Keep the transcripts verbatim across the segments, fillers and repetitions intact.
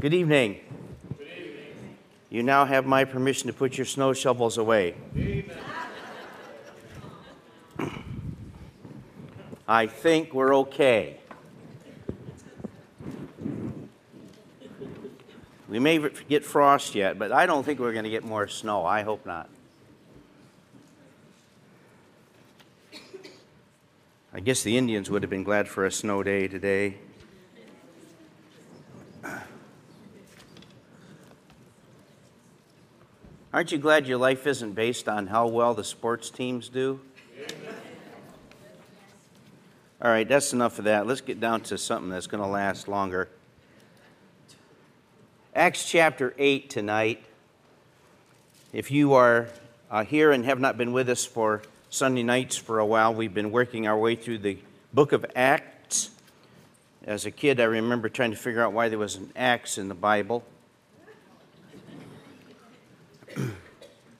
Good evening. Good evening. You now have my permission to put your snow shovels away. I think we're okay. We may get frost yet, but I don't think we're going to get more snow. I hope not. I guess the Indians would have been glad for a snow day today. Aren't you glad your life isn't based on how well the sports teams do? All right, that's enough of that. Let's get down to something that's going to last longer. Acts chapter eight tonight. If you are uh, here and have not been with us for Sunday nights for a while, we've been working our way through the book of Acts. As a kid, I remember trying to figure out why there was an axe in the Bible.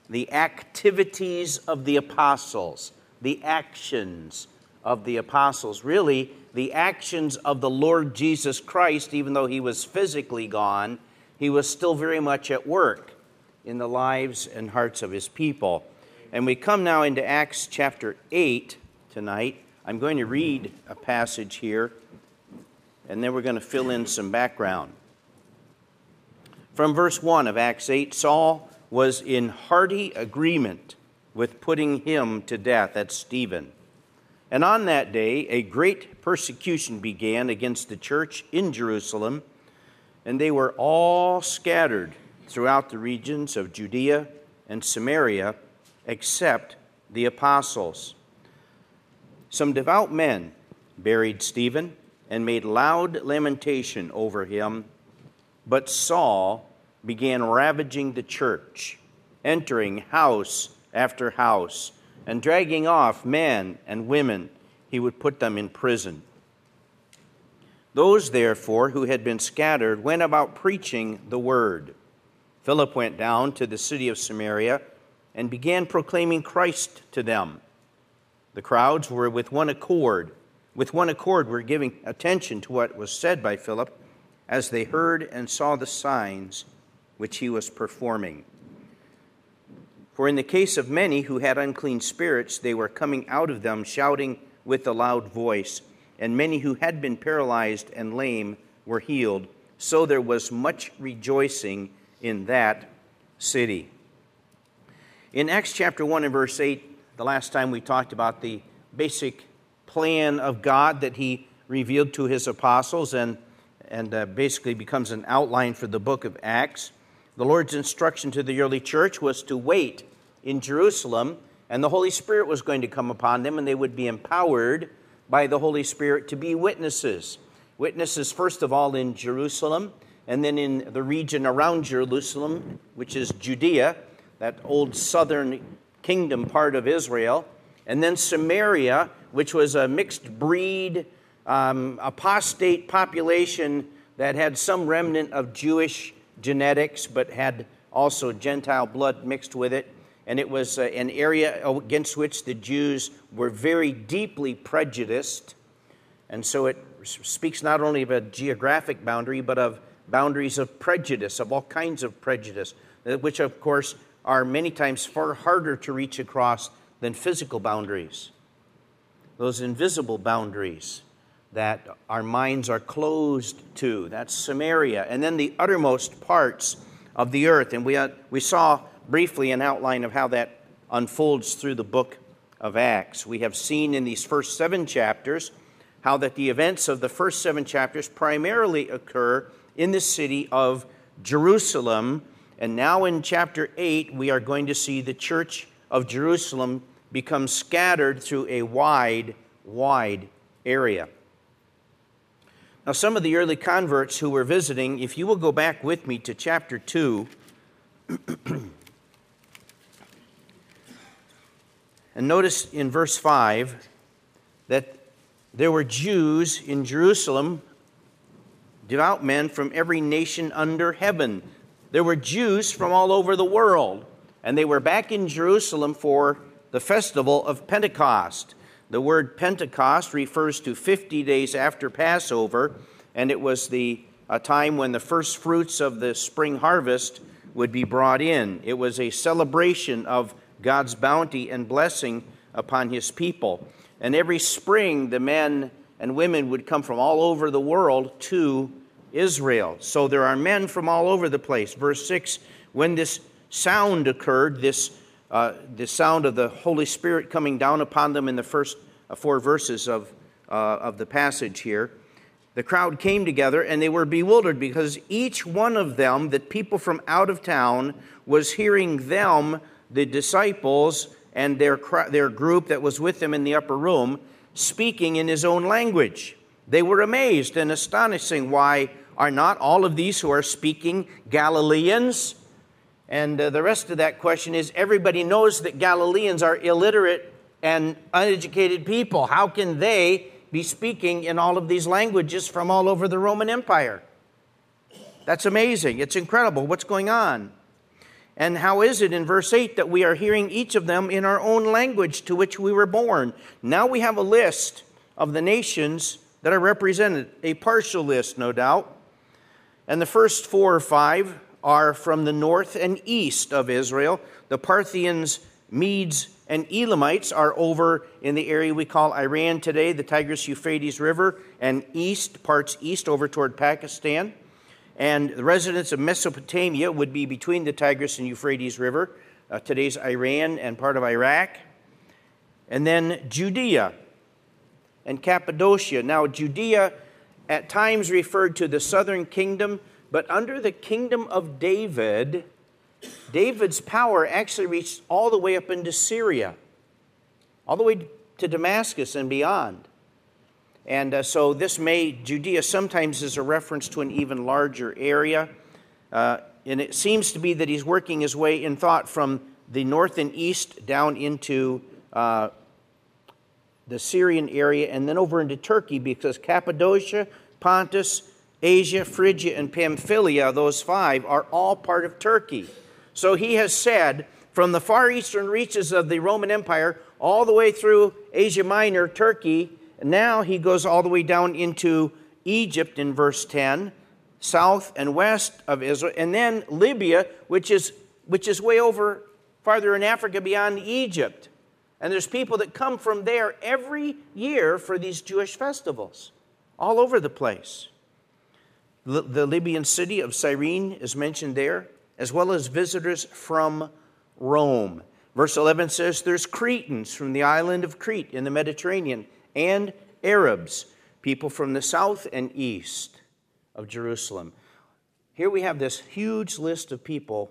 The activities of the apostles, the actions of the apostles, really the actions of the Lord Jesus Christ. Even though he was physically gone, he was still very much at work in the lives and hearts of his people. And we come now into Acts chapter eight tonight. I'm going to read a passage here, and then we're going to fill in some background. From verse one of Acts eight, Saul was in hearty agreement with putting him to death, that's Stephen. And on that day, a great persecution began against the church in Jerusalem, and they were all scattered throughout the regions of Judea and Samaria, except the apostles. Some devout men buried Stephen and made loud lamentation over him, but Saul began ravaging the church, entering house after house, and dragging off men and women. He would put them in prison. Those, therefore, who had been scattered went about preaching the word. Philip went down to the city of Samaria and began proclaiming Christ to them. The crowds were with one accord, with one accord were giving attention to what was said by Philip as they heard and saw the signs which he was performing. For in the case of many who had unclean spirits, they were coming out of them, shouting with a loud voice. And many who had been paralyzed and lame were healed. So there was much rejoicing in that city. In Acts chapter one and verse eight, the last time we talked about the basic plan of God that he revealed to his apostles and, and uh, basically becomes an outline for the book of Acts. The Lord's instruction to the early church was to wait in Jerusalem, and the Holy Spirit was going to come upon them, and they would be empowered by the Holy Spirit to be witnesses. Witnesses, first of all, in Jerusalem, and then in the region around Jerusalem, which is Judea, that old southern kingdom part of Israel, and then Samaria, which was a mixed breed, um, apostate population that had some remnant of Jewish genetics, but had also Gentile blood mixed with it. And it was uh, an area against which the Jews were very deeply prejudiced. And so it speaks not only of a geographic boundary, but of boundaries of prejudice, of all kinds of prejudice, which, of course, are many times far harder to reach across than physical boundaries. Those invisible boundaries that our minds are closed to. That's Samaria. And then the uttermost parts of the earth. And we uh, we saw briefly an outline of how that unfolds through the book of Acts. We have seen in these first seven chapters how that the events of the first seven chapters primarily occur in the city of Jerusalem. And now in chapter eight, we are going to see the church of Jerusalem become scattered through a wide, wide area. Now, some of the early converts who were visiting, if you will go back with me to chapter two, and notice in verse five that there were Jews in Jerusalem, devout men from every nation under heaven. There were Jews from all over the world, and they were back in Jerusalem for the festival of Pentecost. The word Pentecost refers to fifty days after Passover, and it was the a time when the first fruits of the spring harvest would be brought in. It was a celebration of God's bounty and blessing upon his people. And every spring, the men and women would come from all over the world to Israel. So there are men from all over the place. Verse six, when this sound occurred, this uh, the sound of the Holy Spirit coming down upon them in the first four verses of, uh, of the passage here, the crowd came together and they were bewildered because each one of them, the people from out of town, was hearing them, the disciples, and their, their group that was with them in the upper room, speaking in his own language. They were amazed and astonished, saying, why are not all of these who are speaking Galileans? And uh, the rest of that question is, everybody knows that Galileans are illiterate and uneducated people. How can they be speaking in all of these languages from all over the Roman Empire? That's amazing. It's incredible. What's going on? And how is it in verse eight that we are hearing each of them in our own language to which we were born? Now we have a list of the nations that are represented, a partial list, no doubt. And the first four or five are from the north and east of Israel. The Parthians, Medes, and Elamites are over in the area we call Iran today, the Tigris-Euphrates River, and east, parts east over toward Pakistan. And the residents of Mesopotamia would be between the Tigris and Euphrates River, uh, today's Iran and part of Iraq. And then Judea and Cappadocia. Now, Judea at times referred to the southern kingdom, but under the kingdom of David, David's power actually reached all the way up into Syria, all the way to Damascus and beyond. And uh, so this may, Judea sometimes is a reference to an even larger area. Uh, and it seems to be that he's working his way in thought from the north and east down into uh, the Syrian area and then over into Turkey, because Cappadocia, Pontus, Asia, Phrygia, and Pamphylia, those five, are all part of Turkey. So he has said, from the far eastern reaches of the Roman Empire all the way through Asia Minor, Turkey. Now he goes all the way down into Egypt in verse ten, south and west of Israel, and then Libya, which is which is way over farther in Africa beyond Egypt. And there's people that come from there every year for these Jewish festivals, all over the place. The, the Libyan city of Cyrene is mentioned there, as well as visitors from Rome. Verse eleven says there's Cretans from the island of Crete in the Mediterranean, and Arabs, people from the south and east of Jerusalem. Here we have this huge list of people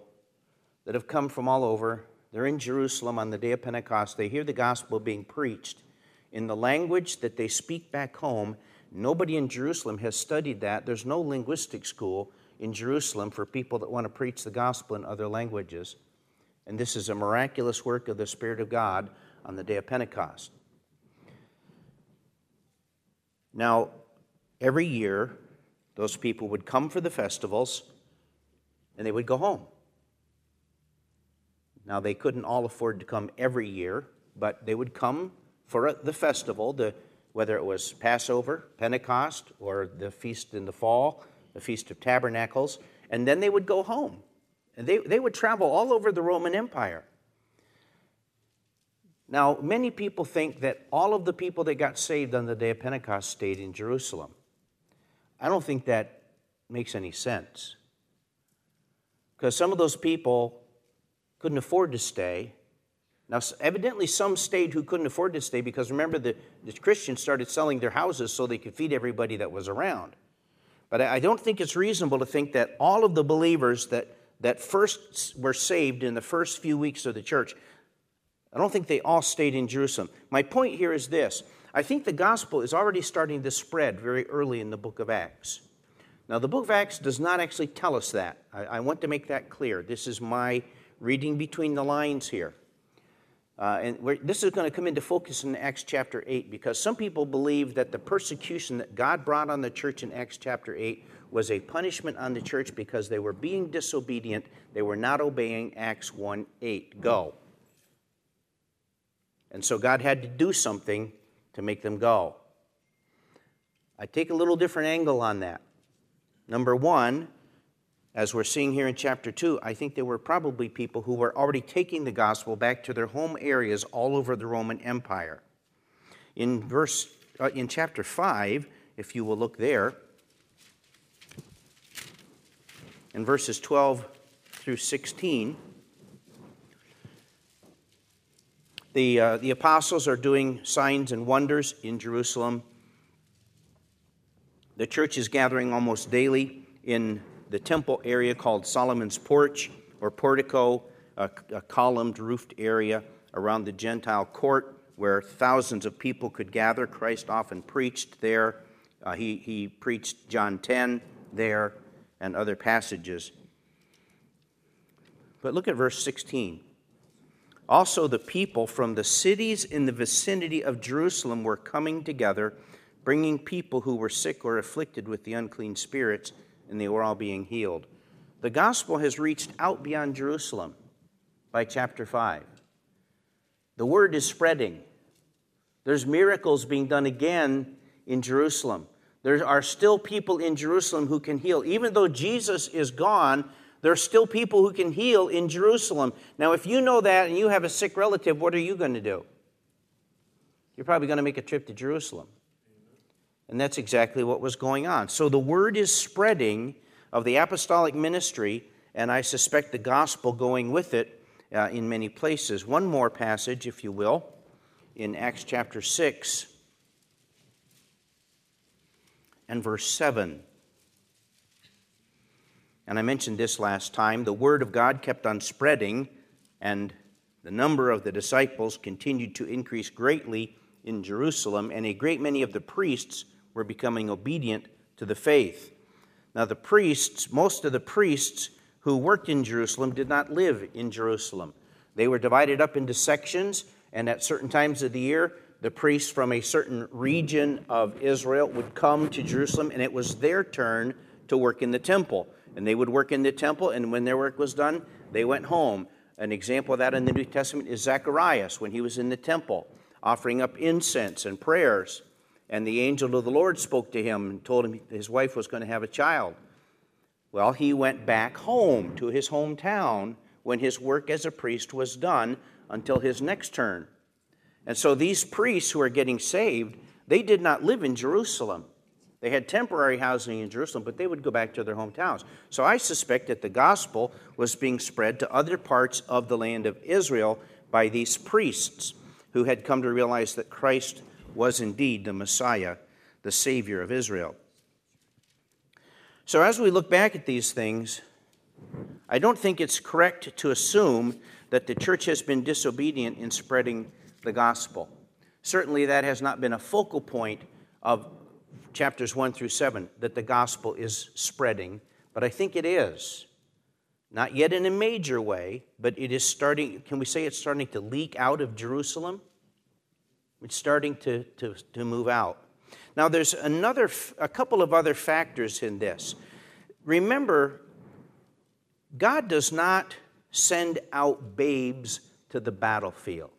that have come from all over. They're in Jerusalem on the day of Pentecost. They hear the gospel being preached in the language that they speak back home. Nobody in Jerusalem has studied that. There's no linguistic school in Jerusalem for people that want to preach the gospel in other languages. And this is a miraculous work of the Spirit of God on the day of Pentecost. Now, every year, those people would come for the festivals, and they would go home. Now, they couldn't all afford to come every year, but they would come for the festival, the, whether it was Passover, Pentecost, or the feast in the fall, the Feast of Tabernacles, and then they would go home. And they, they would travel all over the Roman Empire. Now, many people think that all of the people that got saved on the day of Pentecost stayed in Jerusalem. I don't think that makes any sense, because some of those people couldn't afford to stay. Now, evidently some stayed who couldn't afford to stay, because remember, the, the Christians started selling their houses so they could feed everybody that was around. But I don't think it's reasonable to think that all of the believers that, that first were saved in the first few weeks of the church, I don't think they all stayed in Jerusalem. My point here is this. I think the gospel is already starting to spread very early in the book of Acts. Now, the book of Acts does not actually tell us that. I, I want to make that clear. This is my reading between the lines here. Uh, and we're, this is going to come into focus in Acts chapter eight, because some people believe that the persecution that God brought on the church in Acts chapter eight was a punishment on the church because they were being disobedient. They were not obeying Acts one eight. Go. And so God had to do something to make them go. I take a little different angle on that. Number one, as we're seeing here in chapter two, I think there were probably people who were already taking the gospel back to their home areas all over the Roman Empire. In verse, uh, in chapter five, if you will look there, in verses twelve through sixteen, the, uh, the apostles are doing signs and wonders in Jerusalem. The church is gathering almost daily in the temple area called Solomon's Porch or Portico, a, a columned roofed area around the Gentile court where thousands of people could gather. Christ often preached there. Uh, he, he preached John ten there and other passages. But look at verse sixteen. Also the people from the cities in the vicinity of Jerusalem were coming together, bringing people who were sick or afflicted with the unclean spirits, and they were all being healed. The gospel has reached out beyond Jerusalem by chapter five. The word is spreading. There's miracles being done again in Jerusalem. There are still people in Jerusalem who can heal. Even though Jesus is gone, there are still people who can heal in Jerusalem. Now, if you know that and you have a sick relative, what are you going to do? You're probably going to make a trip to Jerusalem. And that's exactly what was going on. So the word is spreading of the apostolic ministry, and I suspect the gospel going with it uh, in many places. One more passage, if you will, in Acts chapter six and verse seven. And I mentioned this last time. The word of God kept on spreading, and the number of the disciples continued to increase greatly in Jerusalem, and a great many of the priests were becoming obedient to the faith. Now the priests, most of the priests who worked in Jerusalem did not live in Jerusalem. They were divided up into sections, and at certain times of the year, the priests from a certain region of Israel would come to Jerusalem, and it was their turn to work in the temple. And they would work in the temple, and when their work was done, they went home. An example of that in the New Testament is Zacharias, when he was in the temple, offering up incense and prayers. And the angel of the Lord spoke to him and told him his wife was going to have a child. Well, he went back home to his hometown when his work as a priest was done until his next turn. And so these priests who are getting saved, they did not live in Jerusalem. They had temporary housing in Jerusalem, but they would go back to their hometowns. So I suspect that the gospel was being spread to other parts of the land of Israel by these priests who had come to realize that Christ was indeed the Messiah, the Savior of Israel. So as we look back at these things, I don't think it's correct to assume that the church has been disobedient in spreading the gospel. Certainly that has not been a focal point of chapters one through seven, that the gospel is spreading, but I think it is. Not yet in a major way, but it is starting, can we say it's starting to leak out of Jerusalem? It's starting to, to, to move out. Now there's another, a couple of other factors in this. Remember, God does not send out babes to the battlefield.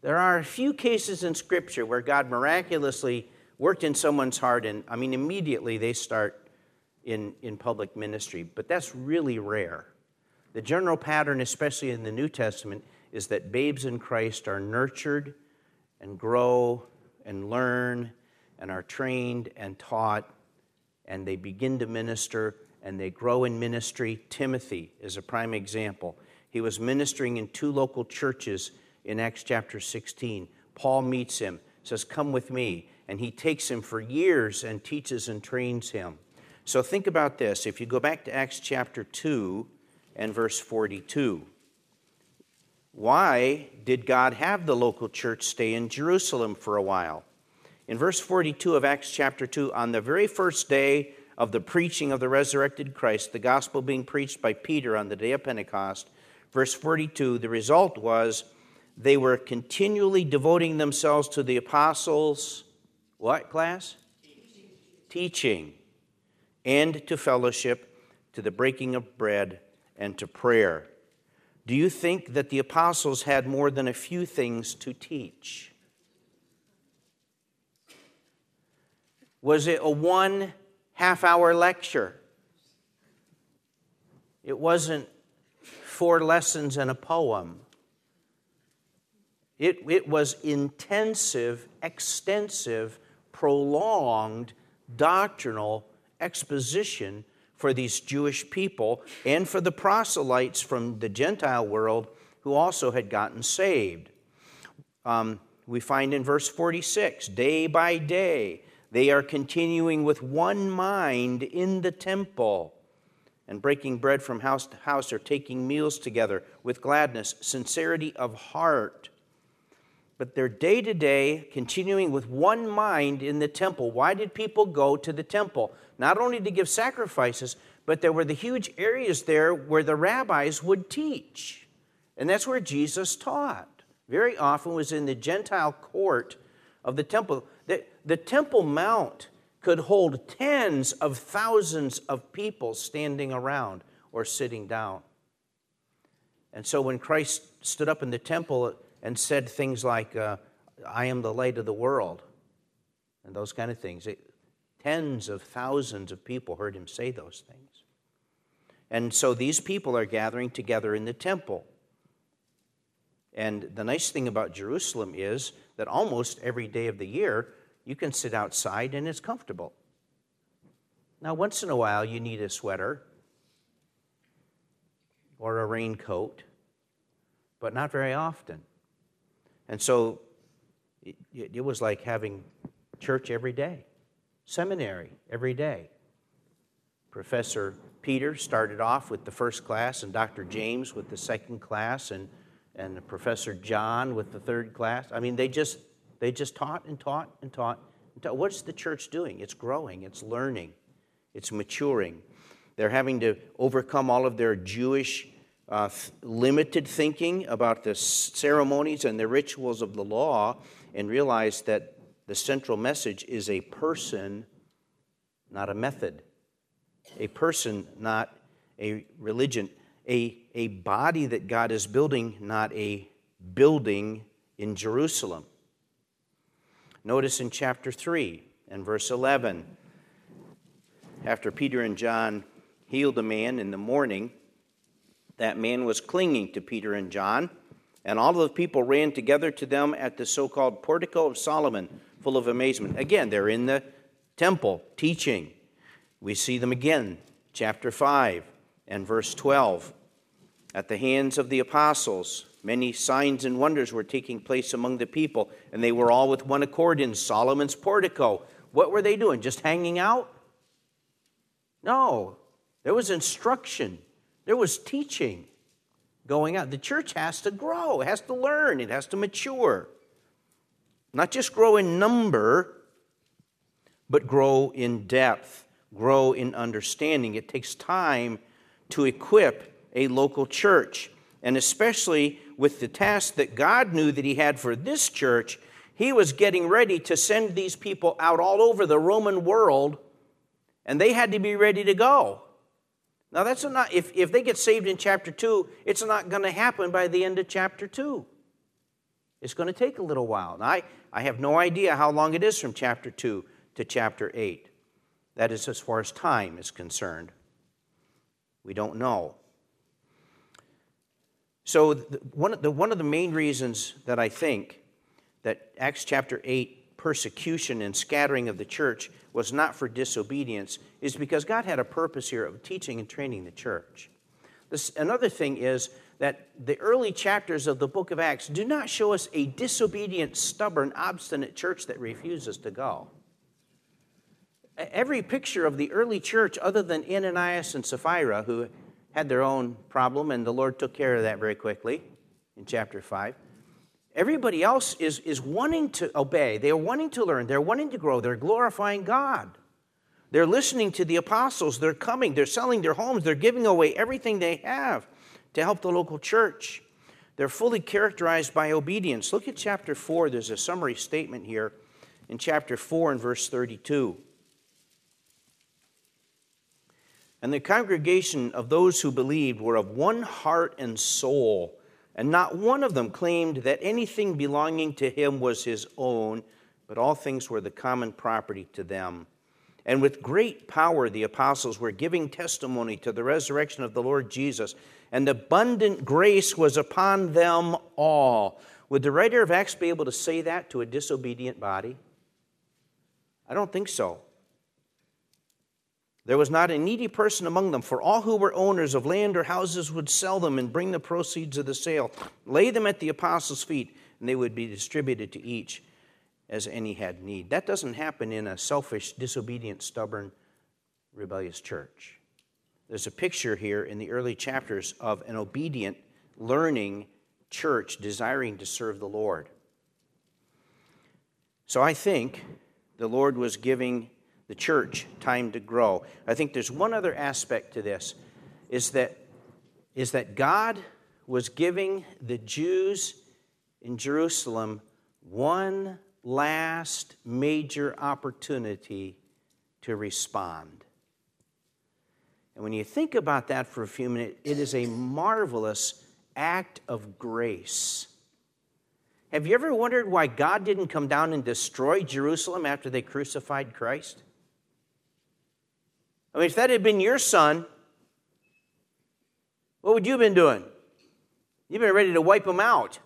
There are a few cases in Scripture where God miraculously worked in someone's heart, and I mean immediately they start In, in public ministry, but that's really rare. The general pattern, especially in the New Testament, is that babes in Christ are nurtured and grow and learn and are trained and taught, and they begin to minister and they grow in ministry. Timothy is a prime example. He was ministering in two local churches in Acts chapter sixteen. Paul meets him, says, "Come with me," and he takes him for years and teaches and trains him. So think about this. If you go back to Acts chapter two and verse forty-two, why did God have the local church stay in Jerusalem for a while? In verse forty-two of Acts chapter two, on the very first day of the preaching of the resurrected Christ, the gospel being preached by Peter on the day of Pentecost, verse forty-two, the result was they were continually devoting themselves to the apostles, what class? Teaching. Teaching. And to fellowship, to the breaking of bread, and to prayer. Do you think that the apostles had more than a few things to teach? Was it a one half-hour lecture. It wasn't four lessons and a poem. It, it was intensive, extensive, prolonged, doctrinal exposition for these Jewish people and for the proselytes from the Gentile world who also had gotten saved. Um, we find in verse forty-six, day by day, they are continuing with one mind in the temple and breaking bread from house to house or taking meals together with gladness, sincerity of heart. But they're day-to-day continuing with one mind in the temple. Why did people go to the temple? Not only to give sacrifices, but there were the huge areas there where the rabbis would teach. And that's where Jesus taught. Very often was in the Gentile court of the temple. The, the Temple Mount could hold tens of thousands of people standing around or sitting down. And so when Christ stood up in the temple and said things like, uh, I am the light of the world, and those kind of things, it, tens of thousands of people heard him say those things. And so these people are gathering together in the temple. And the nice thing about Jerusalem is that almost every day of the year, you can sit outside and it's comfortable. Now, once in a while, you need a sweater or a raincoat, but not very often. And so it, it was like having church every day, seminary every day. Professor Peter started off with the first class, and Doctor James with the second class, and and Professor John with the third class. I mean, they just they just taught and taught and taught and taught. What's the church doing? It's growing, it's learning, it's maturing. They're having to overcome all of their Jewish uh, limited thinking about the ceremonies and the rituals of the law and realize that the central message is a person, not a method. A person, not a religion. A, a body that God is building, not a building in Jerusalem. Notice in chapter three and verse eleven, after Peter and John healed a man in the morning, that man was clinging to Peter and John, and all of the people ran together to them at the so-called Portico of Solomon, full of amazement. Again, they're in the temple teaching. We see them again, chapter five and verse twelve. At the hands of the apostles, many signs and wonders were taking place among the people, and they were all with one accord in Solomon's portico. What were they doing? Just hanging out? No. There was instruction. There was teaching going out. The church has to grow. It has to learn. It has to mature. Not just grow in number, but grow in depth, grow in understanding. It takes time to equip a local church. And especially with the task that God knew that he had for this church, he was getting ready to send these people out all over the Roman world, and they had to be ready to go. Now, that's not, if, if they get saved in chapter two, it's not going to happen by the end of chapter two. It's going to take a little while. And I, I have no idea how long it is from chapter two to chapter eight. That is as far as time is concerned. We don't know. So the, one, of the, one of the main reasons that I think that Acts chapter eight persecution and scattering of the church was not for disobedience is because God had a purpose here of teaching and training the church. This, another thing is that the early chapters of the book of Acts do not show us a disobedient, stubborn, obstinate church that refuses to go. Every picture of the early church, other than Ananias and Sapphira, who had their own problem, and the Lord took care of that very quickly in chapter five, everybody else is, is wanting to obey. They're wanting to learn. They're wanting to grow. They're glorifying God. They're listening to the apostles. They're coming. They're selling their homes. They're giving away everything they have to help the local church. They're fully characterized by obedience. Look at chapter four. There's a summary statement here in chapter four and verse thirty-two. And the congregation of those who believed were of one heart and soul, and not one of them claimed that anything belonging to him was his own, but all things were the common property to them. And with great power the apostles were giving testimony to the resurrection of the Lord Jesus, and abundant grace was upon them all. Would the writer of Acts be able to say that to a disobedient body? I don't think so. There was not a needy person among them, for all who were owners of land or houses would sell them and bring the proceeds of the sale, lay them at the apostles' feet, and they would be distributed to each as any had need. That doesn't happen in a selfish, disobedient, stubborn, rebellious church. There's a picture here in the early chapters of an obedient, learning church desiring to serve the Lord. So I think the Lord was giving the church time to grow. I think there's one other aspect to this, is that, is that God was giving the Jews in Jerusalem one last major opportunity to respond. And when you think about that for a few minutes, it is a marvelous act of grace. Have you ever wondered why God didn't come down and destroy Jerusalem after they crucified Christ? I mean, if that had been your son, what would you have been doing? You've been ready to wipe them out.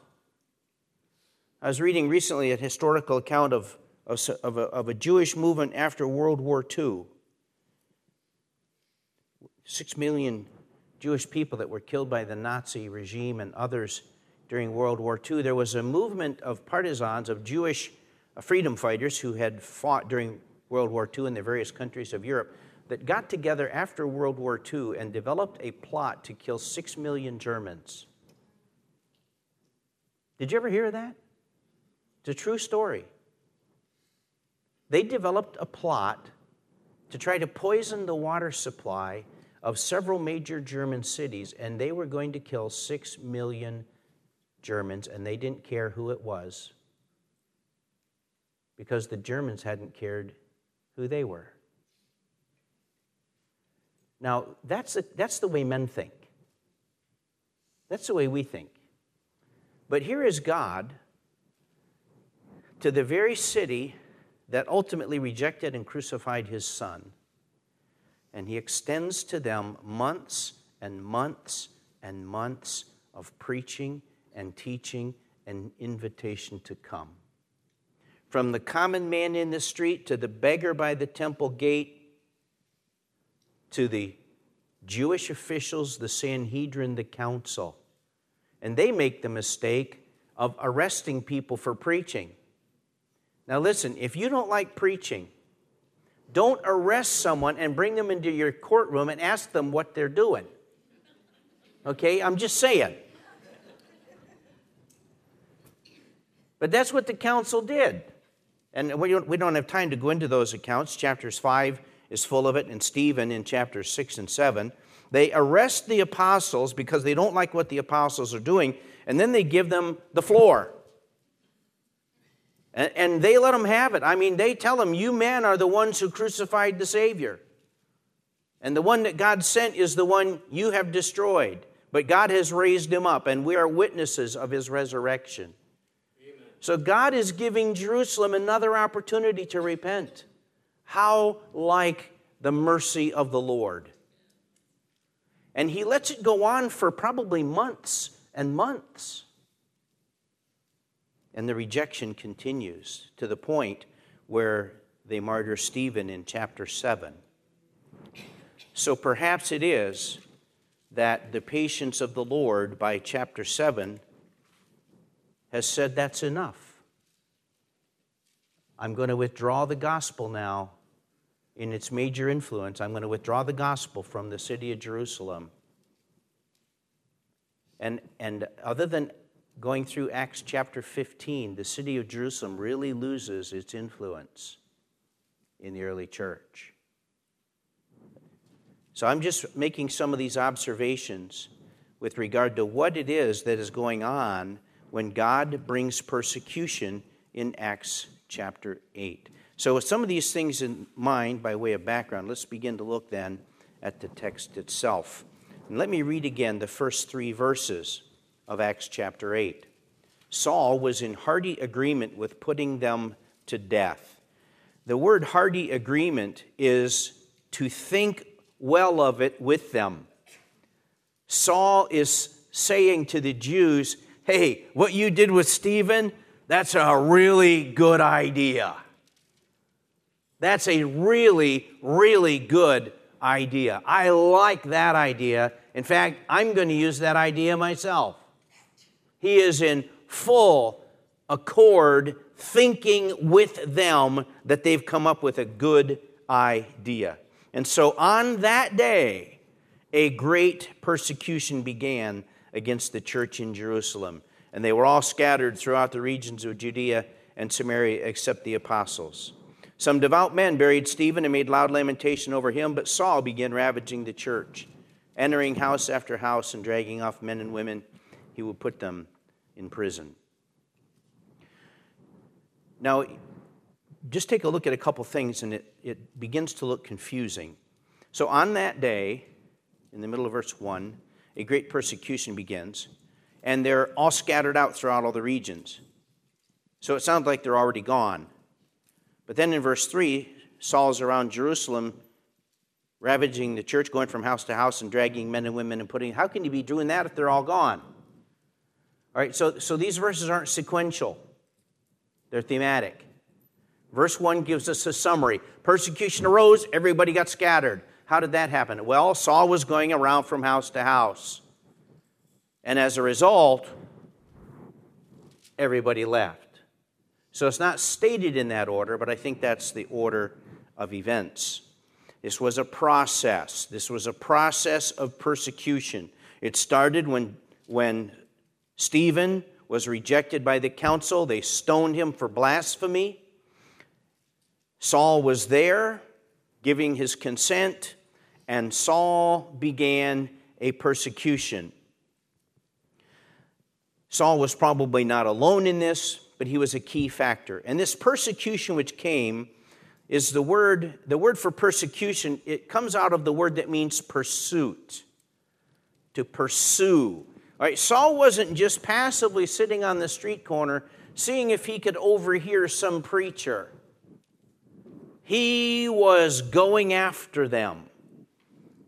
I was reading recently a historical account of, of, of, a, of a Jewish movement after World War Two. Six million Jewish people that were killed by the Nazi regime and others during World War Two. There was a movement of partisans, of Jewish freedom fighters who had fought during World War Two in the various countries of Europe, that got together after World War Two and developed a plot to kill six million Germans. Did you ever hear of that? It's a true story. They developed a plot to try to poison the water supply of several major German cities, and they were going to kill six million Germans, and they didn't care who it was because the Germans hadn't cared who they were. Now, that's the, that's the way men think. That's the way we think. But here is God to the very city that ultimately rejected and crucified his son. And he extends to them months and months and months of preaching and teaching and invitation to come. From the common man in the street to the beggar by the temple gate, to the Jewish officials, the Sanhedrin, the council. And they make the mistake of arresting people for preaching. Now listen, if you don't like preaching, don't arrest someone and bring them into your courtroom and ask them what they're doing. Okay, I'm just saying. But that's what the council did. And we don't, we don't have time to go into those accounts. Chapters five is full of it, and Stephen in chapters six and seven. They arrest the apostles because they don't like what the apostles are doing, and then they give them the floor. And, and they let them have it. I mean, they tell them, you men are the ones who crucified the Savior. And the one that God sent is the one you have destroyed. But God has raised him up, and we are witnesses of his resurrection. Amen. So God is giving Jerusalem another opportunity to repent. How like the mercy of the Lord. And he lets it go on for probably months and months. And the rejection continues to the point where they martyr Stephen in chapter seven. So perhaps it is that the patience of the Lord by chapter seven has said that's enough. I'm going to withdraw the gospel now. In its major influence, I'm going to withdraw the gospel from the city of Jerusalem. And, and other than going through Acts chapter fifteen, the city of Jerusalem really loses its influence in the early church. So I'm just making some of these observations with regard to what it is that is going on when God brings persecution in Acts chapter eight. So with some of these things in mind, by way of background, let's begin to look then at the text itself. And let me read again the first three verses of Acts chapter eight. Saul was in hearty agreement with putting them to death. The word hearty agreement is to think well of it with them. Saul is saying to the Jews, hey, what you did with Stephen, that's a really good idea. That's a really, really good idea. I like that idea. In fact, I'm going to use that idea myself. He is in full accord, thinking with them that they've come up with a good idea. And so on that day, a great persecution began against the church in Jerusalem. And they were all scattered throughout the regions of Judea and Samaria except the apostles. Some devout men buried Stephen and made loud lamentation over him, but Saul began ravaging the church, entering house after house and dragging off men and women. He would put them in prison. Now, just take a look at a couple things, and it, it begins to look confusing. So on that day, in the middle of verse one, a great persecution begins, and they're all scattered out throughout all the regions. So it sounds like they're already gone. But then in verse three, Saul's around Jerusalem, ravaging the church, going from house to house and dragging men and women and putting... How can you be doing that if they're all gone? All right, so, so these verses aren't sequential. They're thematic. Verse one gives us a summary. Persecution arose, everybody got scattered. How did that happen? Well, Saul was going around from house to house. And as a result, everybody left. So it's not stated in that order, but I think that's the order of events. This was a process. This was a process of persecution. It started when, when Stephen was rejected by the council. They stoned him for blasphemy. Saul was there giving his consent, and Saul began a persecution. Saul was probably not alone in this, but he was a key factor. And this persecution which came is the word, the word for persecution, it comes out of the word that means pursuit, to pursue. All right, Saul wasn't just passively sitting on the street corner seeing if he could overhear some preacher. He was going after them.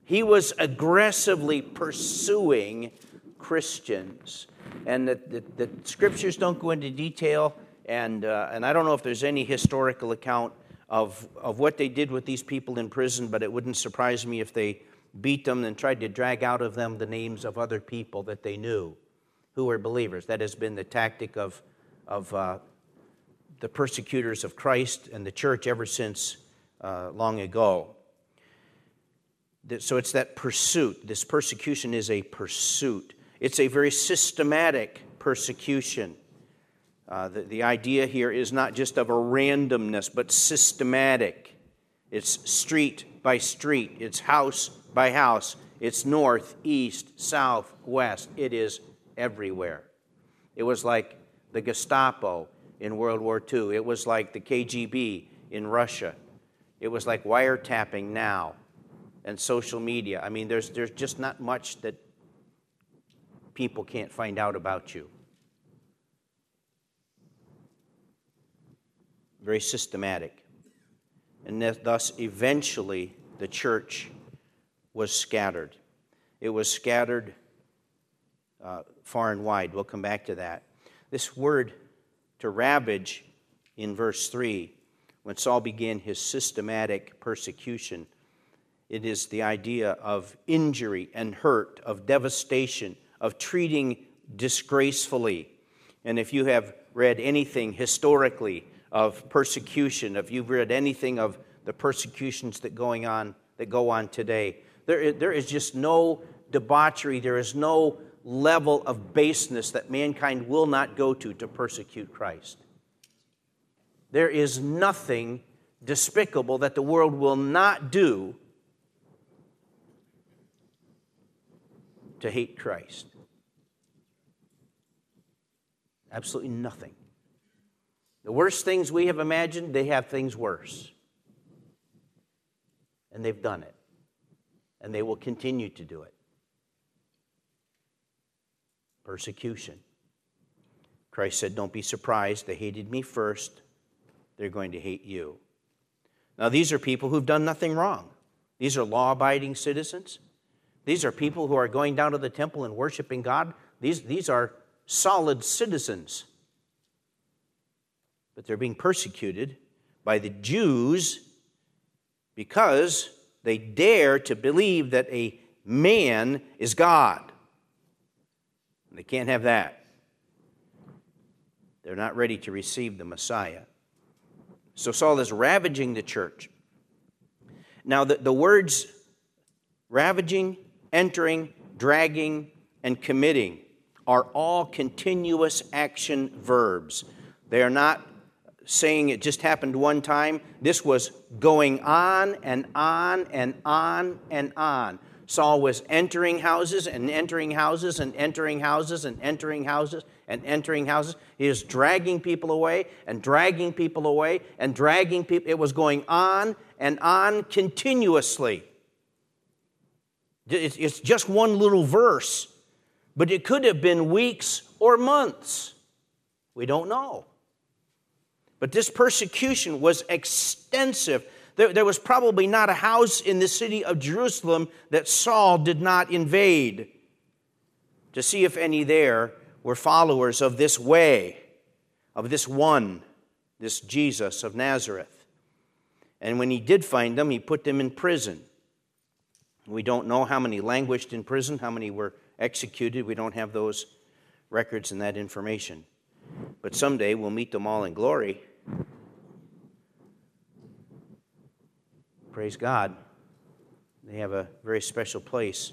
He was aggressively pursuing Christians. And the, the, the scriptures don't go into detail, and uh, and I don't know if there's any historical account of, of what they did with these people in prison, but it wouldn't surprise me if they beat them and tried to drag out of them the names of other people that they knew who were believers. That has been the tactic of of uh the persecutors of Christ and the church ever since uh, long ago. So it's that pursuit. This persecution is a pursuit. It's a very systematic persecution. Uh, the, the idea here is not just of a randomness, but systematic. It's street by street. It's house by house. It's north, east, south, west. It is everywhere. It was like the Gestapo in World War Two. It was like the K G B in Russia. It was like wiretapping now and social media. I mean, there's there's just not much that people can't find out about you. Very systematic. And thus, eventually, the church was scattered. It was scattered uh, far and wide. We'll come back to that. This word to ravage in verse three, when Saul began his systematic persecution, it is the idea of injury and hurt, of devastation, of treating disgracefully. And if you have read anything historically of persecution, if you've read anything of the persecutions that going on that go on today, there is, there is just no debauchery, there is no level of baseness that mankind will not go to to persecute Christ. There is nothing despicable that the world will not do to hate Christ. Absolutely nothing. The worst things we have imagined, they have things worse. And they've done it. And they will continue to do it. Persecution. Christ said, don't be surprised. They hated me first. They're going to hate you. Now, these are people who've done nothing wrong. These are law-abiding citizens. These are people who are going down to the temple and worshiping God. These, these are solid citizens. But they're being persecuted by the Jews because they dare to believe that a man is God. And they can't have that. They're not ready to receive the Messiah. So Saul is ravaging the church. Now, the, the words ravaging, entering, dragging, and committing are all continuous action verbs. They are not saying it just happened one time. This was going on and on and on and on. Saul was entering houses and entering houses and entering houses and entering houses and entering houses. He was dragging people away and dragging people away and dragging people. It was going on and on continuously. It's just one little verse, but it could have been weeks or months. We don't know. But this persecution was extensive. There, there was probably not a house in the city of Jerusalem that Saul did not invade to see if any there were followers of this way, of this one, this Jesus of Nazareth. And when he did find them, he put them in prison. We don't know how many languished in prison, how many were executed. We don't have those records and that information. But someday we'll meet them all in glory. Praise God. They have a very special place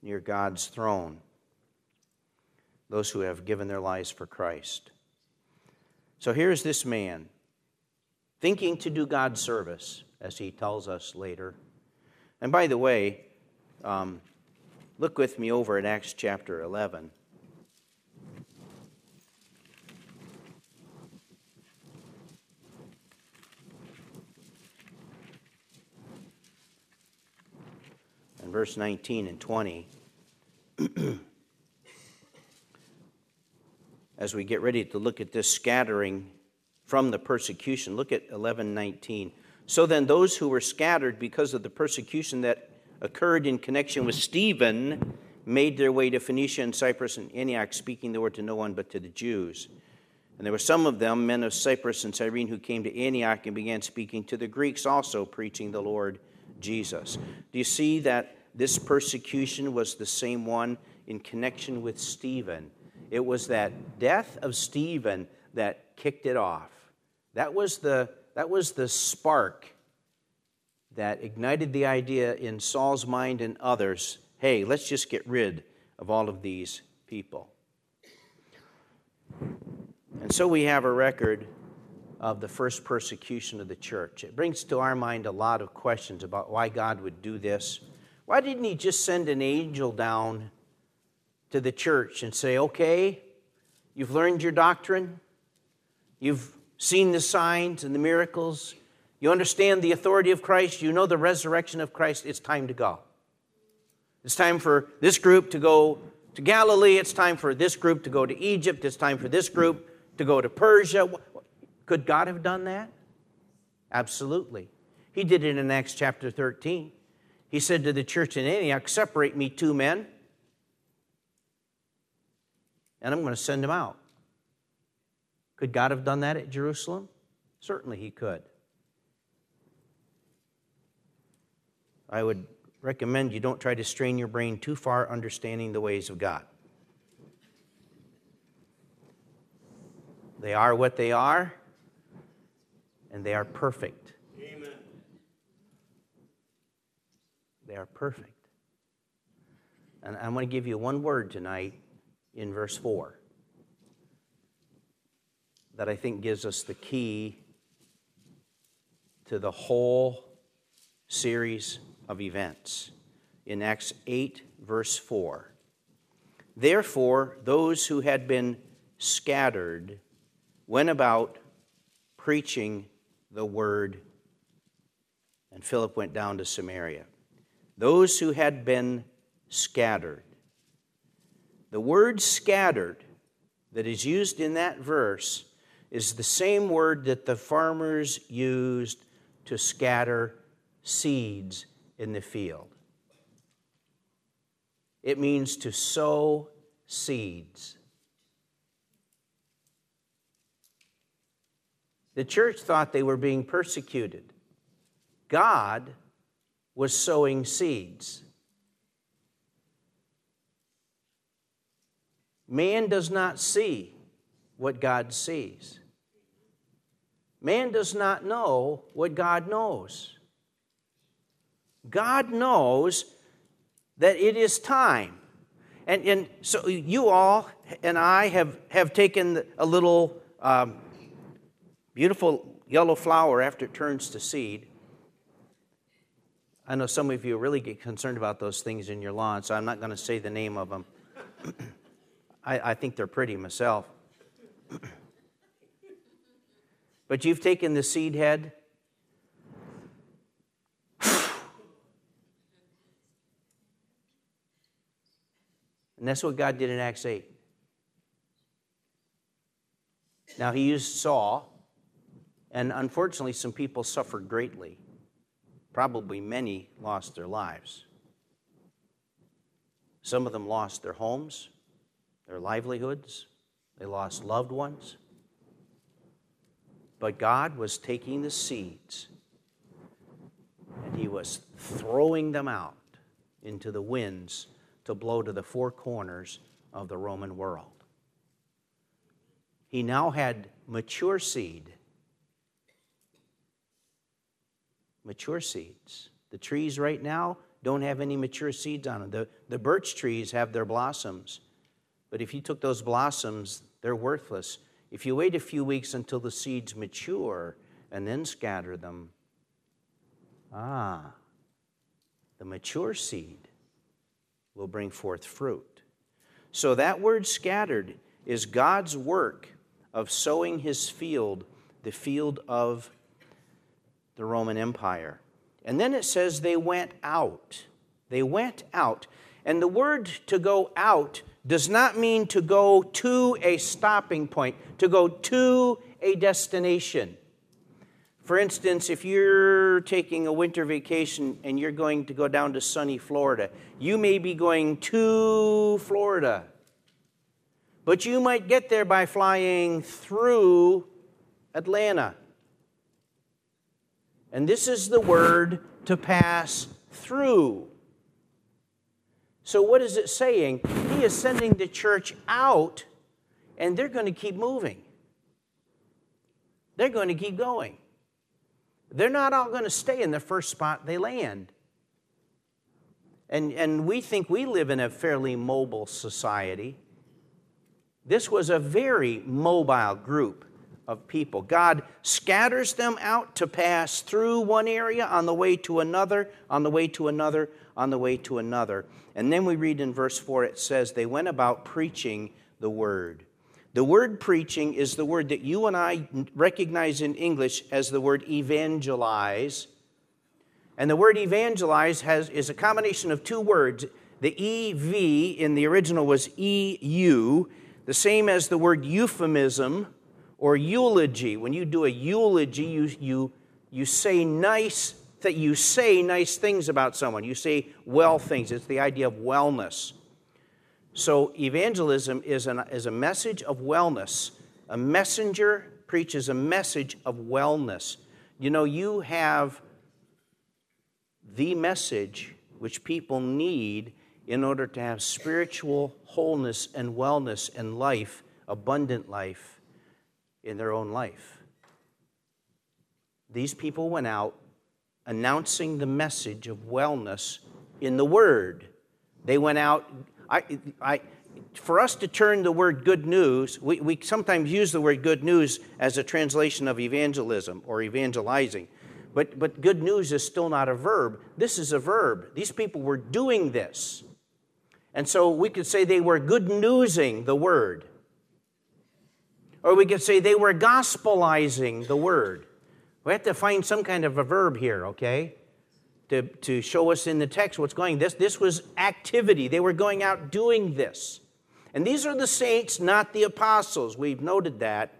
near God's throne. Those who have given their lives for Christ. So here's this man, thinking to do God's service, as he tells us later. And by the way, um, look with me over at Acts chapter eleven. And verse nineteen and twenty. As we get ready to look at this scattering from the persecution, look at eleven nineteen. So then those who were scattered because of the persecution that occurred in connection with Stephen made their way to Phoenicia and Cyprus and Antioch, speaking the word to no one but to the Jews. And there were some of them, men of Cyprus and Cyrene, who came to Antioch and began speaking to the Greeks, also preaching the Lord Jesus. Do you see that this persecution was the same one in connection with Stephen? It was that death of Stephen that kicked it off. That was the, that was the spark that ignited the idea in Saul's mind and others, hey, let's just get rid of all of these people. And so we have a record of the first persecution of the church. It brings to our mind a lot of questions about why God would do this. Why didn't he just send an angel down to the church and say, okay, you've learned your doctrine, you've seen the signs and the miracles, you understand the authority of Christ, you know the resurrection of Christ, it's time to go. It's time for this group to go to Galilee, it's time for this group to go to Egypt, it's time for this group to go to Persia. Could God have done that? Absolutely. He did it in Acts chapter thirteen. He said to the church in Antioch, separate me two men, and I'm going to send them out. Could God have done that at Jerusalem? Certainly he could. I would recommend you don't try to strain your brain too far understanding the ways of God. They are what they are, and they are perfect. Amen. They are perfect. And I'm going to give you one word tonight, in verse four, that I think gives us the key to the whole series of events. In Acts eight, verse four, therefore those who had been scattered went about preaching the word, and Philip went down to Samaria. Those who had been scattered. The word scattered that is used in that verse is the same word that the farmers used to scatter seeds in the field. It means to sow seeds. The church thought they were being persecuted. God was sowing seeds. Man does not see what God sees. Man does not know what God knows. God knows that it is time. And, and so you all and I have, have taken a little um, beautiful yellow flower after it turns to seed. I know some of you really get concerned about those things in your lawn, so I'm not going to say the name of them. I, I think they're pretty myself. But you've taken the seed head. And that's what God did in Acts eight. Now, he used Saul, and unfortunately, some people suffered greatly. Probably many lost their lives. Some of them lost their homes, their livelihoods. They lost loved ones. But God was taking the seeds, and he was throwing them out into the winds to blow to the four corners of the Roman world. He now had mature seed. Mature seeds. The trees right now don't have any mature seeds on them. The, the birch trees have their blossoms, but if you took those blossoms, they're worthless. If you wait a few weeks until the seeds mature and then scatter them, ah, the mature seed will bring forth fruit. So that word scattered is God's work of sowing his field, the field of the Roman Empire. And then it says they went out. They went out. And the word to go out does not mean to go to a stopping point, to go to a destination. For instance, if you're taking a winter vacation and you're going to go down to sunny Florida, you may be going to Florida, but you might get there by flying through Atlanta. And this is the word to pass through. So what is it saying? He is sending the church out, and they're going to keep moving. They're going to keep going. They're not all going to stay in the first spot they land. And, and we think we live in a fairly mobile society. This was a very mobile group of people. God scatters them out to pass through one area on the way to another, on the way to another, on the way to another. And then we read in verse four, it says, they went about preaching the word. The word preaching is the word that you and I recognize in English as the word evangelize. And the word evangelize has, is a combination of two words. The E V in the original was E U, the same as the word euphemism or eulogy. When you do a eulogy, you, you, you, say nice th- you say nice things about someone. You say well things. It's the idea of wellness. So evangelism is, an, is a message of wellness. A messenger preaches a message of wellness. You know, you have the message which people need in order to have spiritual wholeness and wellness and life, abundant life, in their own life. These people went out announcing the message of wellness in the Word. They went out... I, I, for us to turn the word good news, we, we sometimes use the word good news as a translation of evangelism or evangelizing. But, but good news is still not a verb. This is a verb. These people were doing this. And so we could say they were good newsing the word. Or we could say they were gospelizing the word. We have to find some kind of a verb here, okay? To, to show us in the text what's going on. This, this was activity. They were going out doing this. And these are the saints, not the apostles. We've noted that.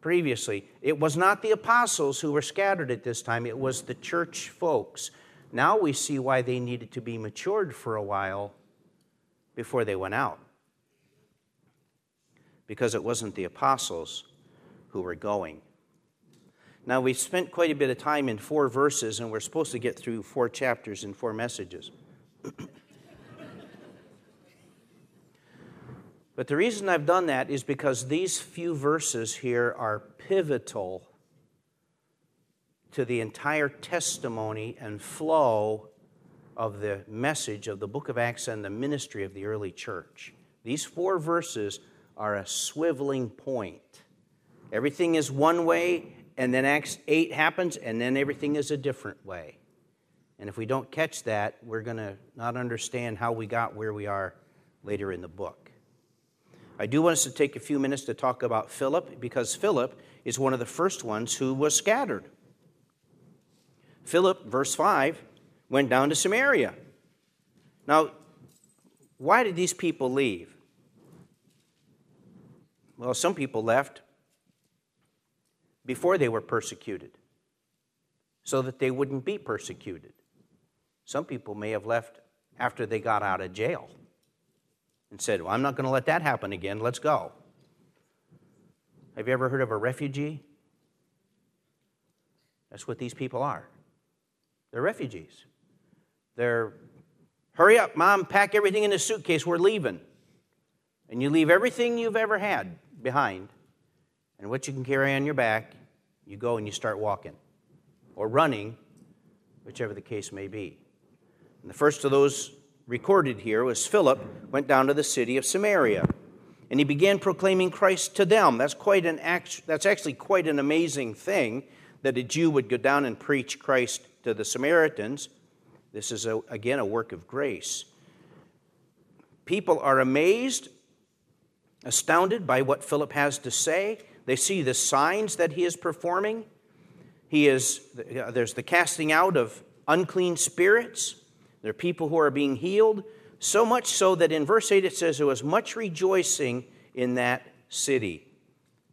previously. It was not the apostles who were scattered at this time. It was the church folks. Now we see why they needed to be matured for a while before they went out. Because it wasn't the apostles who were going. Now, we've spent quite a bit of time in four verses, and we're supposed to get through four chapters in four messages. But the reason I've done that is because these few verses here are pivotal to the entire testimony and flow of the message of the book of Acts and the ministry of the early church. These four verses are a swiveling point. Everything is one way, and then Acts eight happens, and then everything is a different way. And if we don't catch that, we're going to not understand how we got where we are later in the book. I do want us to take a few minutes to talk about Philip, because Philip is one of the first ones who was scattered. Philip, verse five, went down to Samaria. Now, why did these people leave? Well, some people left before they were persecuted, so that they wouldn't be persecuted. Some people may have left after they got out of jail and said, well, I'm not going to let that happen again. Let's go. Have you ever heard of a refugee? That's what these people are. They're refugees. They're, hurry up, Mom, pack everything in a suitcase. We're leaving. And you leave everything you've ever had behind, and what you can carry on your back, you go and you start walking or running, whichever the case may be. And the first of those recorded here was Philip went down to the city of Samaria, and he began proclaiming Christ to them. That's quite an act, that's actually quite an amazing thing that a Jew would go down and preach Christ to the Samaritans. This is, a, again, a work of grace. People are amazed, astounded by what Philip has to say. They see the signs that he is performing. He is, there's the casting out of unclean spirits. There are people who are being healed, so much so that in verse eight it says there was much rejoicing in that city.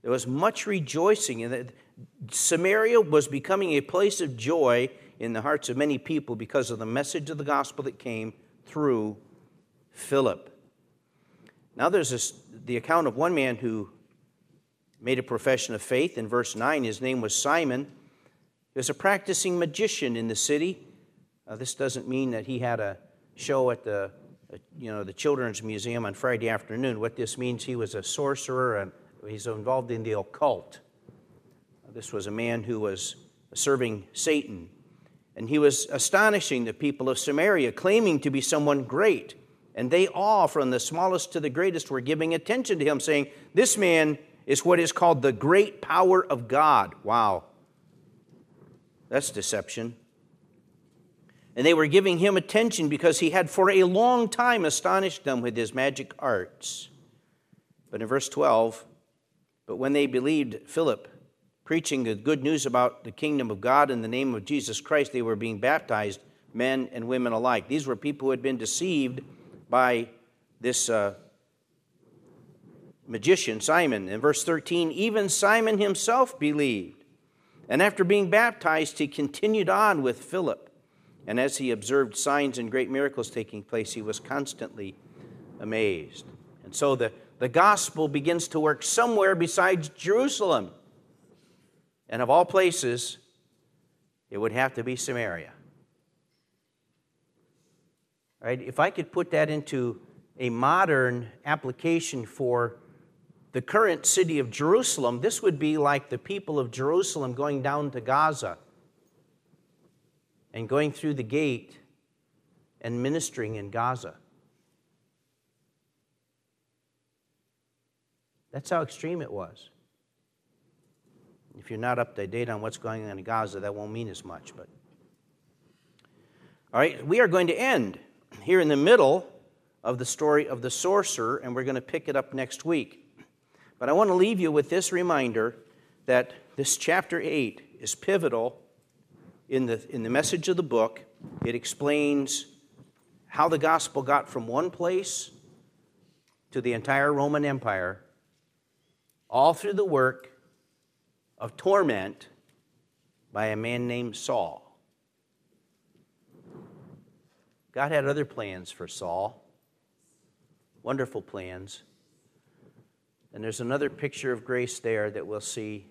There was much rejoicing in that. Samaria was becoming a place of joy in the hearts of many people because of the message of the gospel that came through Philip. Now there's this, the account of one man who made a profession of faith in verse nine. His name was Simon. He was a practicing magician in the city. Uh, this doesn't mean that he had a show at the, uh, you know, the Children's Museum on Friday afternoon. What this means, he was a sorcerer and he's involved in the occult. Uh, this was a man who was serving Satan. And he was astonishing the people of Samaria, claiming to be someone great. And they all, from the smallest to the greatest, were giving attention to him, saying, this man is what is called the great power of God. Wow. That's deception. And they were giving him attention because he had for a long time astonished them with his magic arts. But in verse twelve, but when they believed Philip, preaching the good news about the kingdom of God in the name of Jesus Christ, they were being baptized, men and women alike. These were people who had been deceived by this uh, magician, Simon. In verse thirteen, even Simon himself believed. And after being baptized, he continued on with Philip. And as he observed signs and great miracles taking place, he was constantly amazed. And so the, the gospel begins to work somewhere besides Jerusalem. And of all places, it would have to be Samaria. Right? If I could put that into a modern application for the current city of Jerusalem, this would be like the people of Jerusalem going down to Gaza and going through the gate and ministering in Gaza. That's how extreme it was. If you're not up to date on what's going on in Gaza, that won't mean as much. But all right, we are going to end here in the middle of the story of the sorcerer, and we're going to pick it up next week. But I want to leave you with this reminder that this chapter eight is pivotal in the, in the message of the book. It explains how the gospel got from one place to the entire Roman Empire, all through the work of torment by a man named Saul. God had other plans for Saul, wonderful plans. And there's another picture of grace there that we'll see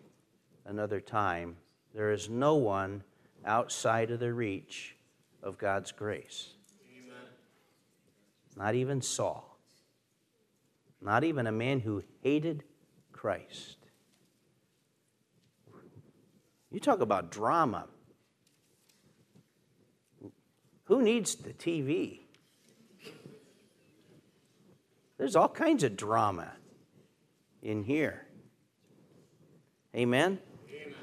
another time. There is no one outside of the reach of God's grace. Amen. Not even Saul. Not even a man who hated Christ. You talk about drama. Who needs the T V? There's all kinds of drama in here. Amen? Amen?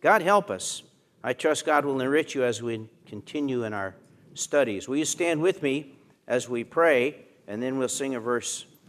God help us. I trust God will enrich you as we continue in our studies. Will you stand with me as we pray, and then we'll sing a verse